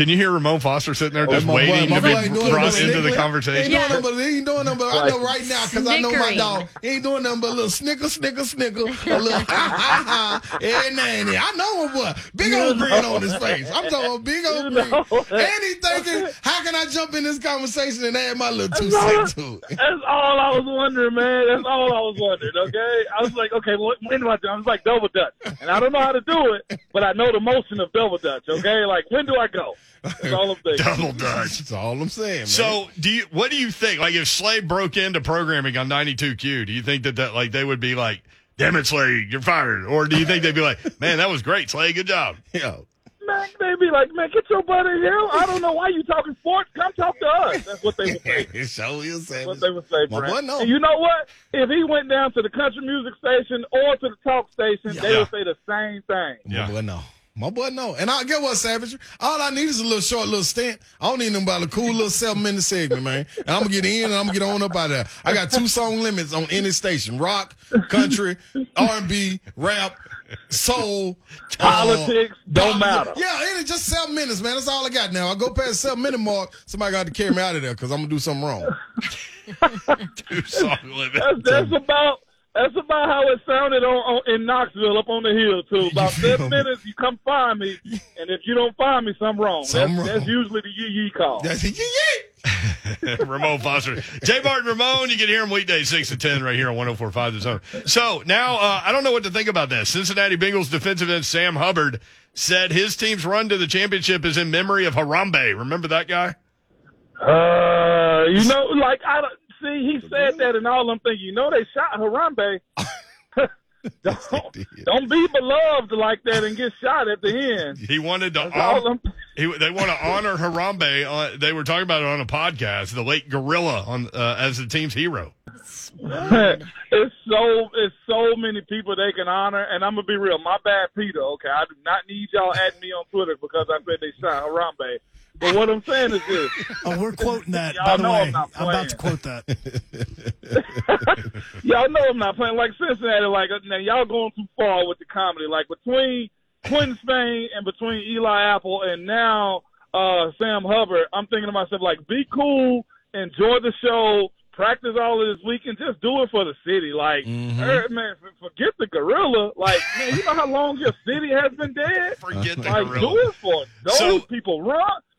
Can you hear Ramon Foster sitting there just waiting to be brought into the conversation? He ain't doing nothing but I know right now because I know my dog. He ain't doing nothing but a little snicker, a little ha. Every now and then. I know him, boy. Big old grin on his face. I'm talking about big old grin. And he thinking, how can I jump in this conversation and add my little 2 cents to it? That's all I was wondering, man. That's all I was wondering, okay? I was like, okay, when do I do it? I was like, double dutch. And I don't know how to do it, but I know the motion of double dutch, okay? Like, when do I go? That's all I'm thinking. Double dutch. That's all I'm saying, man. So, what do you think? Like, if Slade broke into programming on 92Q, do you think that like they would be like, "Damn it, Slade, you're fired," or do you think they'd be like, "Man, that was great, Slade, good job"? Yeah. Man, they'd be like, "Man, get your butt in here. I don't know why you talking sports. Come talk to us." That's what they would say. That's what they would say, Brad. And you know what? If he went down to the country music station or to the talk station, they would say the same thing. Yeah. My boy, no. And I get what, Savage? All I need is a little short little stint. I don't need nobody. A cool little 7-minute segment, man. And I'm going to get in and I'm going to get on up out of there. I got 2 song limits on any station. Rock, country, R&B, rap, soul. Politics, don't matter. Yeah, it is just 7 minutes, man. That's all I got now. I go past the 7-minute mark, somebody got to carry me out of there because I'm going to do something wrong. 2 song limit. That's about how it sounded in Knoxville up on the hill, too. About 7 minutes, you come find me, and if you don't find me, something wrong. That's usually the yee-yee call. That's a yee-yee! Ramon Foster. JMart Ramon, you can hear him weekdays 6 to 10 right here on 104.5 The Zone. So, now, I don't know what to think about this. Cincinnati Bengals defensive end Sam Hubbard said his team's run to the championship is in memory of Harambe. Remember that guy? He said that, and all I'm thinking, they shot Harambe. don't be beloved like that and get shot at the end. They want to honor Harambe. They were talking about it on a podcast, the late gorilla as the team's hero. It's so many people they can honor, and I'm gonna be real. My bad, Peter. Okay, I do not need y'all adding me on Twitter because I said they shot Harambe. But what I'm saying is this. Oh, we're quoting that, by the way. I'm about to quote that. Y'all know I'm not playing. Like Cincinnati, now y'all going too far with the comedy. Like between Quentin Spain and between Eli Apple and now Sam Hubbard, I'm thinking to myself, like, be cool, enjoy the show, practice all of this weekend, just do it for the city. Like, man, forget the gorilla. Like, man, you know how long your city has been dead? Forget the gorilla. Like, do it for those people.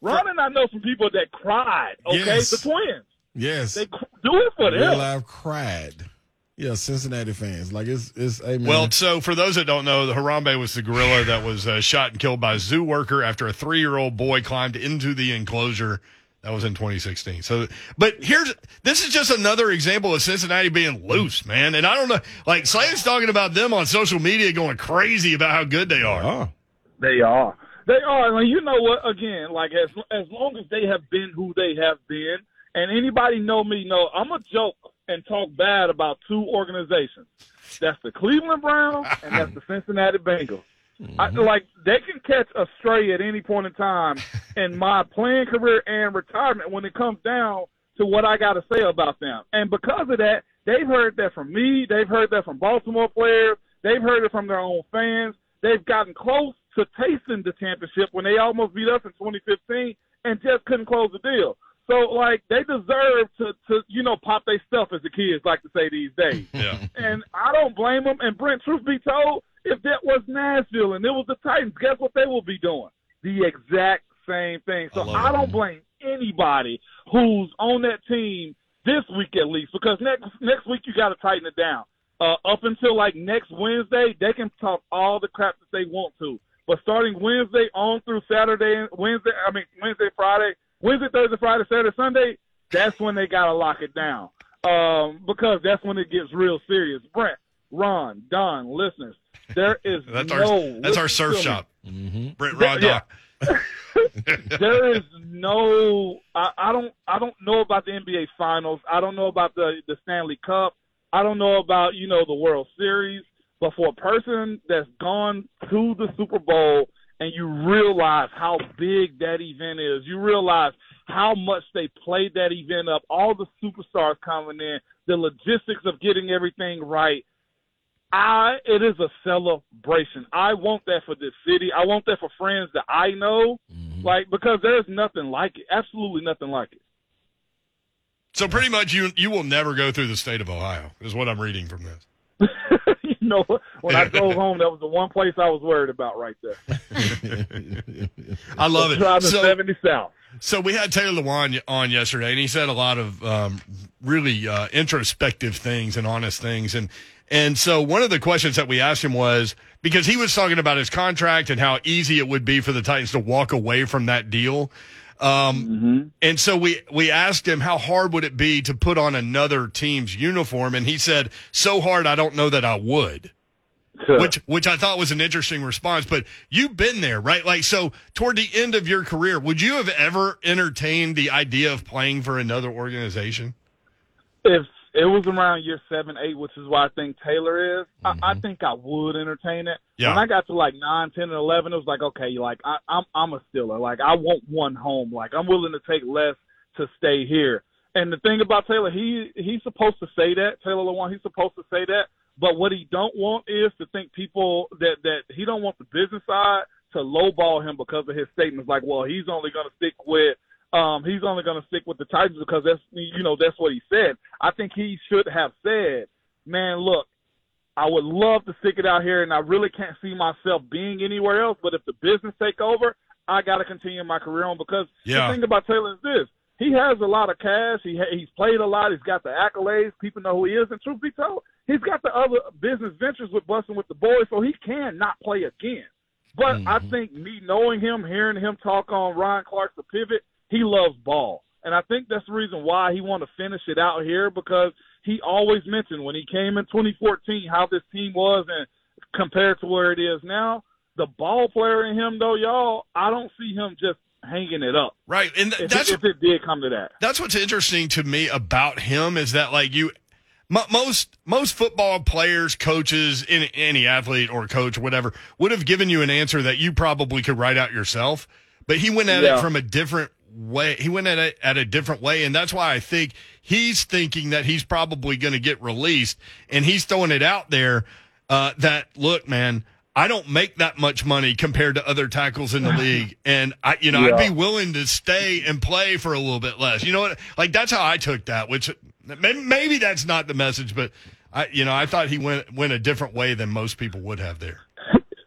Ron and I know some people that cried, okay? Yes. The twins. Yes. They do it for them. Real life cried. Yeah, Cincinnati fans. Like, it's amen. Well, so for those that don't know, the Harambe was the gorilla that was shot and killed by a zoo worker after a 3-year-old boy climbed into the enclosure. That was in 2016. So, but this is just another example of Cincinnati being loose, man. And I don't know. Like, Slade's talking about them on social media going crazy about how good they are. They are. They are, and you know what, again, like as long as they have been who they have been, and anybody know me, know I'm a joke and talk bad about 2 organizations. That's the Cleveland Browns and that's the Cincinnati Bengals. They can catch a stray at any point in time in my playing career and retirement when it comes down to what I got to say about them. And because of that, they've heard that from me. They've heard that from Baltimore players. They've heard it from their own fans. They've gotten close to tasting the championship when they almost beat us in 2015 and just couldn't close the deal. So, like, they deserve to pop their stuff, as the kids like to say these days. Yeah. And I don't blame them. And, Brent, truth be told, if that was Nashville and it was the Titans, guess what they will be doing? The exact same thing. So I don't blame anybody who's on that team this week at least, because next week you got to tighten it down. Up until, like, next Wednesday, they can talk all the crap that they want to. But starting Wednesday on through Wednesday, Thursday, Friday, Saturday, Sunday, that's when they got to lock it down because that's when it gets real serious. Brent, Ron, Don, listeners, there is that's our surf shop. Mm-hmm. Brent, Ron, Don. There is no – I don't know about the NBA Finals. I don't know about the Stanley Cup. I don't know about, the World Series. But for a person that's gone to the Super Bowl and you realize how big that event is, you realize how much they played that event up, all the superstars coming in, the logistics of getting everything right, it is a celebration. I want that for this city. I want that for friends that I know. Mm-hmm. Mm-hmm. Like, because there's nothing like it. Absolutely nothing like it. So pretty much you will never go through the state of Ohio is what I'm reading from this. You know, when I drove home, that was the one place I was worried about right there. I love it. Driving 70 South. So we had Taylor Lewan on yesterday, and he said a lot of really introspective things and honest things. And so one of the questions that we asked him was, because he was talking about his contract and how easy it would be for the Titans to walk away from that deal. And so we asked him, how hard would it be to put on another team's uniform? And he said, so hard, I don't know that I would, sure. which I thought was an interesting response, but you've been there, right? Like, so toward the end of your career, would you have ever entertained the idea of playing for another organization? If it was around year 7, 8, which is why I think Taylor is, I think I would entertain it. Yeah. When I got to like 9, 10, and 11, it was like, okay, like I'm a Steeler. Like I want one home. Like I'm willing to take less to stay here. And the thing about Taylor, he's supposed to say that. Taylor Lewan, he's supposed to say that. But what he don't want is to think people that he don't want the business side to lowball him because of his statements. Like, well, he's only going to stick with the Titans because that's what he said. I think he should have said, man, look, I would love to stick it out here, and I really can't see myself being anywhere else. But if the business take over, I got to continue my career on because the thing about Taylor is this. He has a lot of cash. He's played a lot. He's got the accolades. People know who he is. And truth be told, he's got the other business ventures with Bussin with the Boys, so he can not play again. But I think me knowing him, hearing him talk on Ryan Clark's The Pivot, he loves ball. And I think that's the reason why he wanted to finish it out here because he always mentioned when he came in 2014 how this team was and compared to where it is now. The ball player in him, though, y'all, I don't see him just hanging it up. Right. And if it did come to that. That's what's interesting to me about him is that, like, most football players, coaches, any athlete or coach, whatever, would have given you an answer that you probably could write out yourself. But he went at it from a different way. He went at it at a different way, and that's why I think he's thinking that he's probably going to get released, and he's throwing it out there that, look, man, I don't make that much money compared to other tackles in the league, and I'd be willing to stay and play for a little bit less. You know what? Like, that's how I took that, which maybe that's not the message, but I thought he went a different way than most people would have there.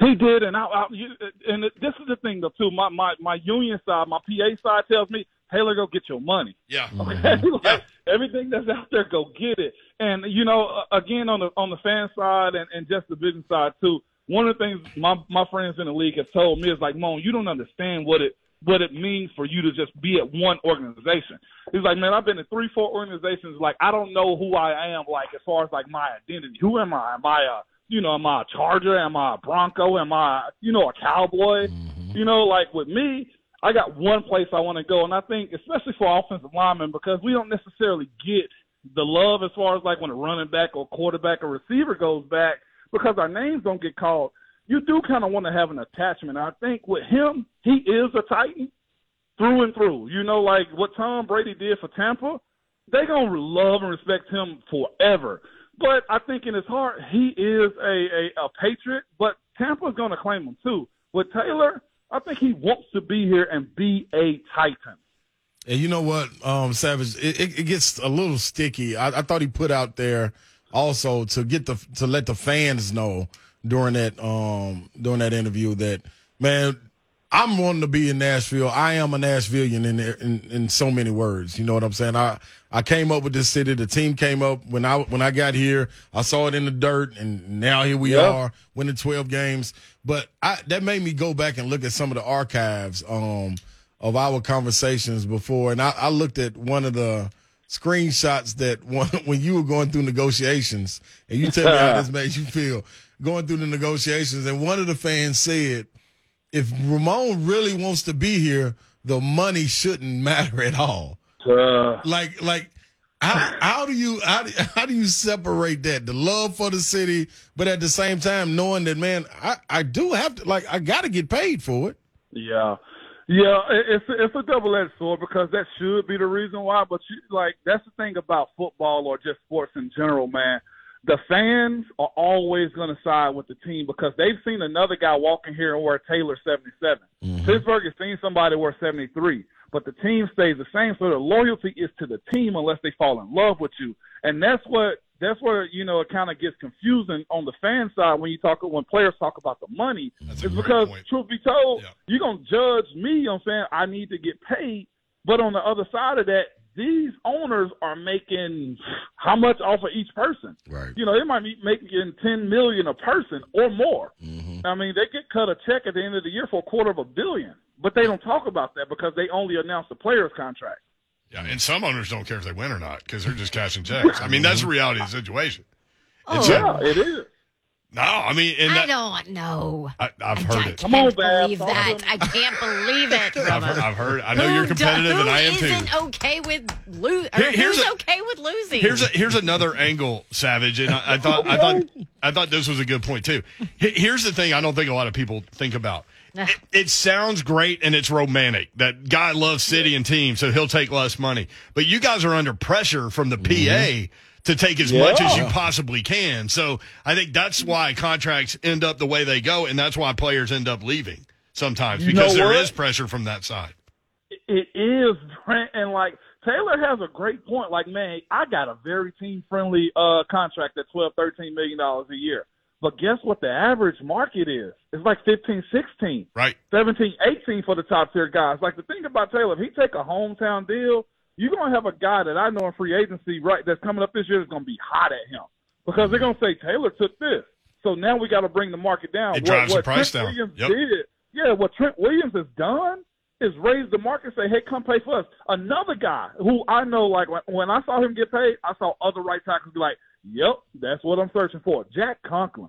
He did, and this is the thing, though, too. My union side, my PA side tells me, Taylor, go get your money. Yeah. Mm-hmm. Like, everything that's out there, go get it. And, again, on the fan side and just the business side, too, one of the things my friends in the league have told me is, like, Moan, you don't understand what it means for you to just be at one organization. He's like, man, I've been in 3, 4 organizations. Like, I don't know who I am, like, as far as, like, my identity. Who am I? Am I a am I a Charger? Am I a Bronco? Am I, a Cowboy? Mm-hmm. Like with me, I got one place I want to go. And I think, especially for offensive linemen, because we don't necessarily get the love as far as like when a running back or quarterback or receiver goes back because our names don't get called. You do kind of want to have an attachment. I think with him, he is a Titan through and through. Like what Tom Brady did for Tampa, they're going to love and respect him forever. But I think in his heart, he is a patriot, but Tampa's going to claim him too. With Taylor, I think he wants to be here and be a Titan. And you know what, Savage, it gets a little sticky. I thought he put out there also to let the fans know during that interview that, man, I'm wanting to be in Nashville. I am a Nashvilleian in so many words. You know what I'm saying? I came up with this city. The team came up when I got here. I saw it in the dirt, and now here we are winning 12 games. But that made me go back and look at some of the archives of our conversations before. And I looked at one of the screenshots when you were going through negotiations, and you tell me how this made you feel going through the negotiations. And one of the fans said, if Ramon really wants to be here, the money shouldn't matter at all. Like, how do you separate that, the love for the city, but at the same time knowing that, man, I do have to, like, I got to get paid for it. Yeah, it's a double-edged sword because that should be the reason why. But that's the thing about football or just sports in general, man. the fans are always going to side with the team because they've seen another guy walking here and wear Taylor 77. Mm-hmm. Pittsburgh has seen somebody wear 73, but the team stays the same. So the loyalty is to the team unless they fall in love with you. And that's where you know, it kind of gets confusing on the fan side when players talk about the money. That's it's because, point. Truth be told, yeah. You're going to judge me on saying I need to get paid. But on the other side of that, these owners are making how much off of each person? Right. You know, they might be making $10 million a person or more. Mm-hmm. I mean, they get cut a check at the end of the year for $250 million, but they don't talk about that because they only announce the player's contract. Yeah, and some owners don't care if they win or not because they're just cashing checks. I mean, that's the reality of the situation. It is. No, I mean... I don't know. I've heard it. Come on, Bab. I can't believe it. I've heard it. I know you're competitive, and I am too. Who's okay with losing? Here's another angle, Savage, and I thought this was a good point, too. Here's the thing I don't think a lot of people think about. It sounds great and it's romantic. That guy loves city and team, so he'll take less money. But you guys are under pressure from the PA to take as much as you possibly can. So I think that's why contracts end up the way they go, and that's why players end up leaving sometimes because there is pressure from that side. It is, Brent, and Taylor has a great point. I got a very team-friendly contract at $12, $13 million a year. But guess what the average market is? It's 15, 16, right. 17, 18 for the top-tier guys. The thing about Taylor, if he take a hometown deal, you're going to have a guy that I know in free agency that's coming up this year is going to be hot at him because they're going to say, Taylor took this. So now we got to bring the market down. It drives the price down. What Trent Williams has done is raise the market and say, hey, come pay for us. Another guy who I know, when I saw him get paid, I saw other right tackles be like, yep, that's what I'm searching for. Jack Conklin.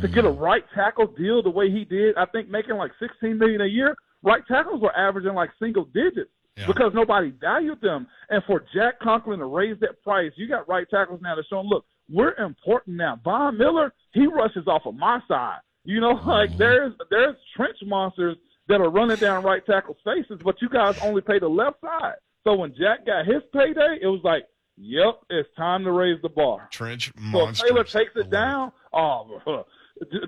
To get a right tackle deal the way he did, I think making $16 million a year, right tackles were averaging single digits because nobody valued them. And for Jack Conklin to raise that price, you got right tackles now that show them, look, we're important now. Von Miller, he rushes off of my side. You know, there's trench monsters that are running down right tackle faces, but you guys only pay the left side. So when Jack got his payday, it was yep, it's time to raise the bar. Trench monster. So Taylor takes it down. Oh,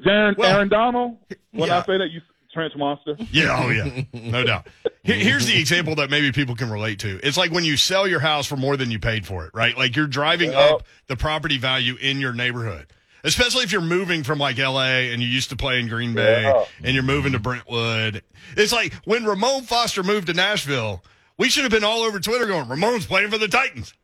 Aaron Donald. I say that, you trench monster. Yeah, oh yeah, no doubt. Here's the example that maybe people can relate to. It's when you sell your house for more than you paid for it, right? You're driving up the property value in your neighborhood, especially if you're moving from L.A. and you used to play in Green Bay and you're moving to Brentwood. It's when Ramon Foster moved to Nashville, we should have been all over Twitter going, Ramon's playing for the Titans.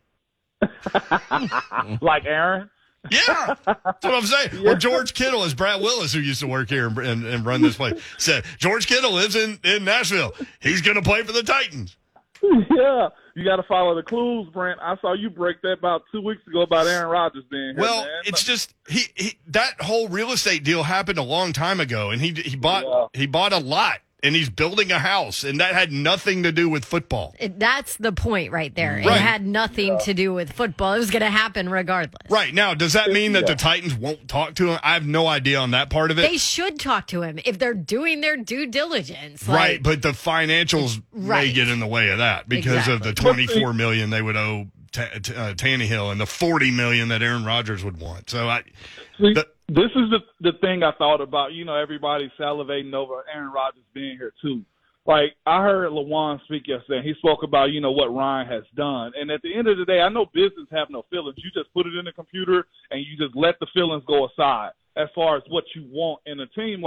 Aaron? Yeah, that's what I'm saying. Yeah. Or George Kittle, as Brad Willis, who used to work here and run this place, said, George Kittle lives in Nashville. He's going to play for the Titans. Yeah, you got to follow the clues, Brent. I saw you break that about 2 weeks ago about Aaron Rodgers being here. Well, it's just he that whole real estate deal happened a long time ago, and he bought a lot. And he's building a house, and that had nothing to do with football. That's the point right there. Right. It had nothing to do with football. It was going to happen regardless. Right. Now, does that mean that the Titans won't talk to him? I have no idea on that part of it. They should talk to him if they're doing their due diligence. Right, but the financials may get in the way of that because of the $24 million they would owe Tannehill and the $40 million that Aaron Rodgers would want. So this is the thing I thought about. You know, everybody's salivating over Aaron Rodgers being here, too. I heard Lewan speak yesterday, and he spoke about, you know, what Ryan has done. And at the end of the day, I know business have no feelings. You just put it in the computer, and you just let the feelings go aside as far as what you want in a team.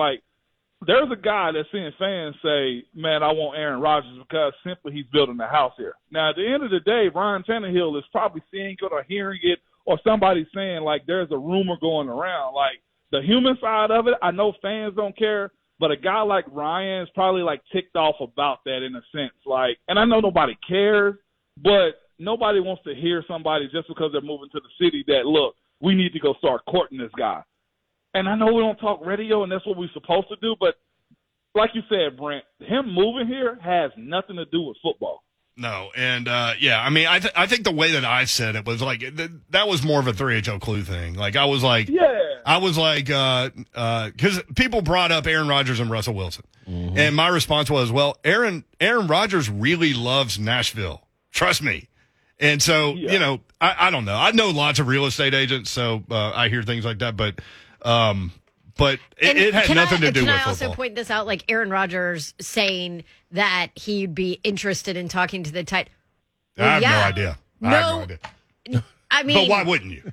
There's a guy that's seeing fans say, man, I want Aaron Rodgers because simply he's building a house here. Now, at the end of the day, Ryan Tannehill is probably seeing it or hearing it, or somebody saying, there's a rumor going around. The human side of it, I know fans don't care, but a guy like Ryan is probably, ticked off about that in a sense. And I know nobody cares, but nobody wants to hear somebody just because they're moving to the city that, look, we need to go start courting this guy. And I know we don't talk radio, and that's what we're supposed to do, but like you said, Brent, him moving here has nothing to do with football. No, and, I think the way that I said it was, that was more of a 3HO clue thing. Because people brought up Aaron Rodgers and Russell Wilson. Mm-hmm. And my response was, well, Aaron Rodgers really loves Nashville. Trust me. And so, you know, I don't know. I know lots of real estate agents, so I hear things like that. But it had nothing to do with football. Can I also point this out? Like Aaron Rodgers saying that he'd be interested in talking to the tight. Well, I have no idea. I have no idea. I mean, but why wouldn't you?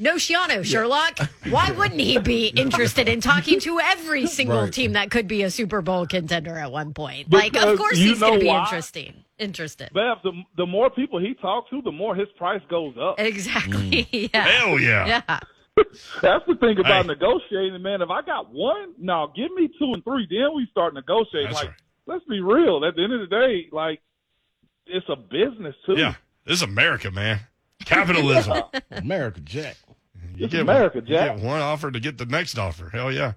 No, Shiano, Sherlock. Why wouldn't he be interested in talking to every single team that could be a Super Bowl contender at one point? Because like, of course he's going to be interested. Bev, the more people he talks to, the more his price goes up. Exactly. Mm. Yeah. Hell yeah. Yeah. That's the thing about negotiating, man. If I got one, no, give me two and three. Then we start negotiating. That's like, let's be real. At the end of the day, like, it's a business, too. Yeah. This is America, man. Capitalism. America, Jack. You get America, one, Jack. You get one offer to get the next offer. Hell yeah.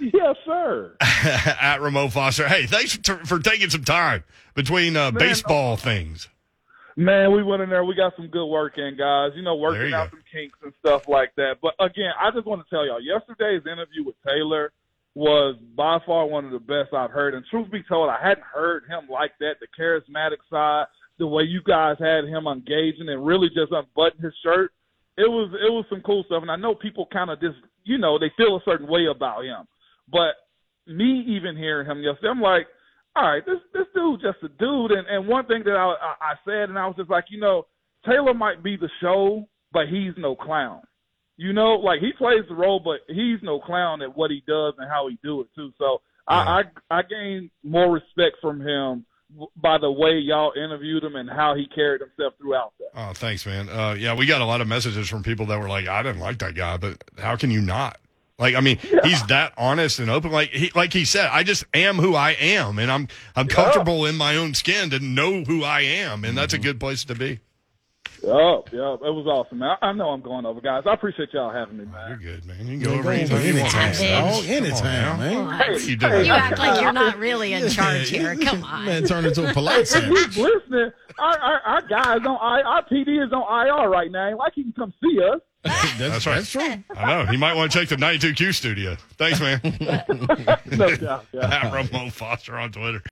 Yes, sir. At Ramon Foster. Hey, thanks for taking some time between baseball things. Man, we went in there. We got some good work in, guys. You know, working out some kinks and stuff like that. But, again, I just want to tell y'all, yesterday's interview with Taylor was by far one of the best I've heard. And truth be told, I hadn't heard him like that, the charismatic side, the way you guys had him engaging and really just unbutton his shirt. It was some cool stuff, and I know people kind of just, you know, they feel a certain way about him. But me even hearing him yesterday, I'm like, all right, this dude just a dude. And one thing that I said, and I was just like, you know, Taylor might be the show, but he's no clown. You know, like he plays the role, but he's no clown at what he does and how he do it too. So I gained more respect from him by the way y'all interviewed him and how he carried himself throughout that. Oh, thanks, man. Yeah, we got a lot of messages from people that were like, I didn't like that guy, but how can you not? Like, I mean, he's that honest and open. Like he said, I just am who I am, and I'm comfortable in my own skin to know who I am, and that's a good place to be. Yep. It was awesome, man. I know I'm going over, guys. I appreciate y'all having me, man. You're good, man. You can go over anytime. Oh, anytime, man. You act like you're not really in charge here. Come on. Man, turn into a polite sandwich. Listen, our guys on our PD is on IR right now. Like, he can come see us. That's right. That's true. I know. He might want to check the 92Q studio. Thanks, man. No doubt. Ramon Foster on Twitter.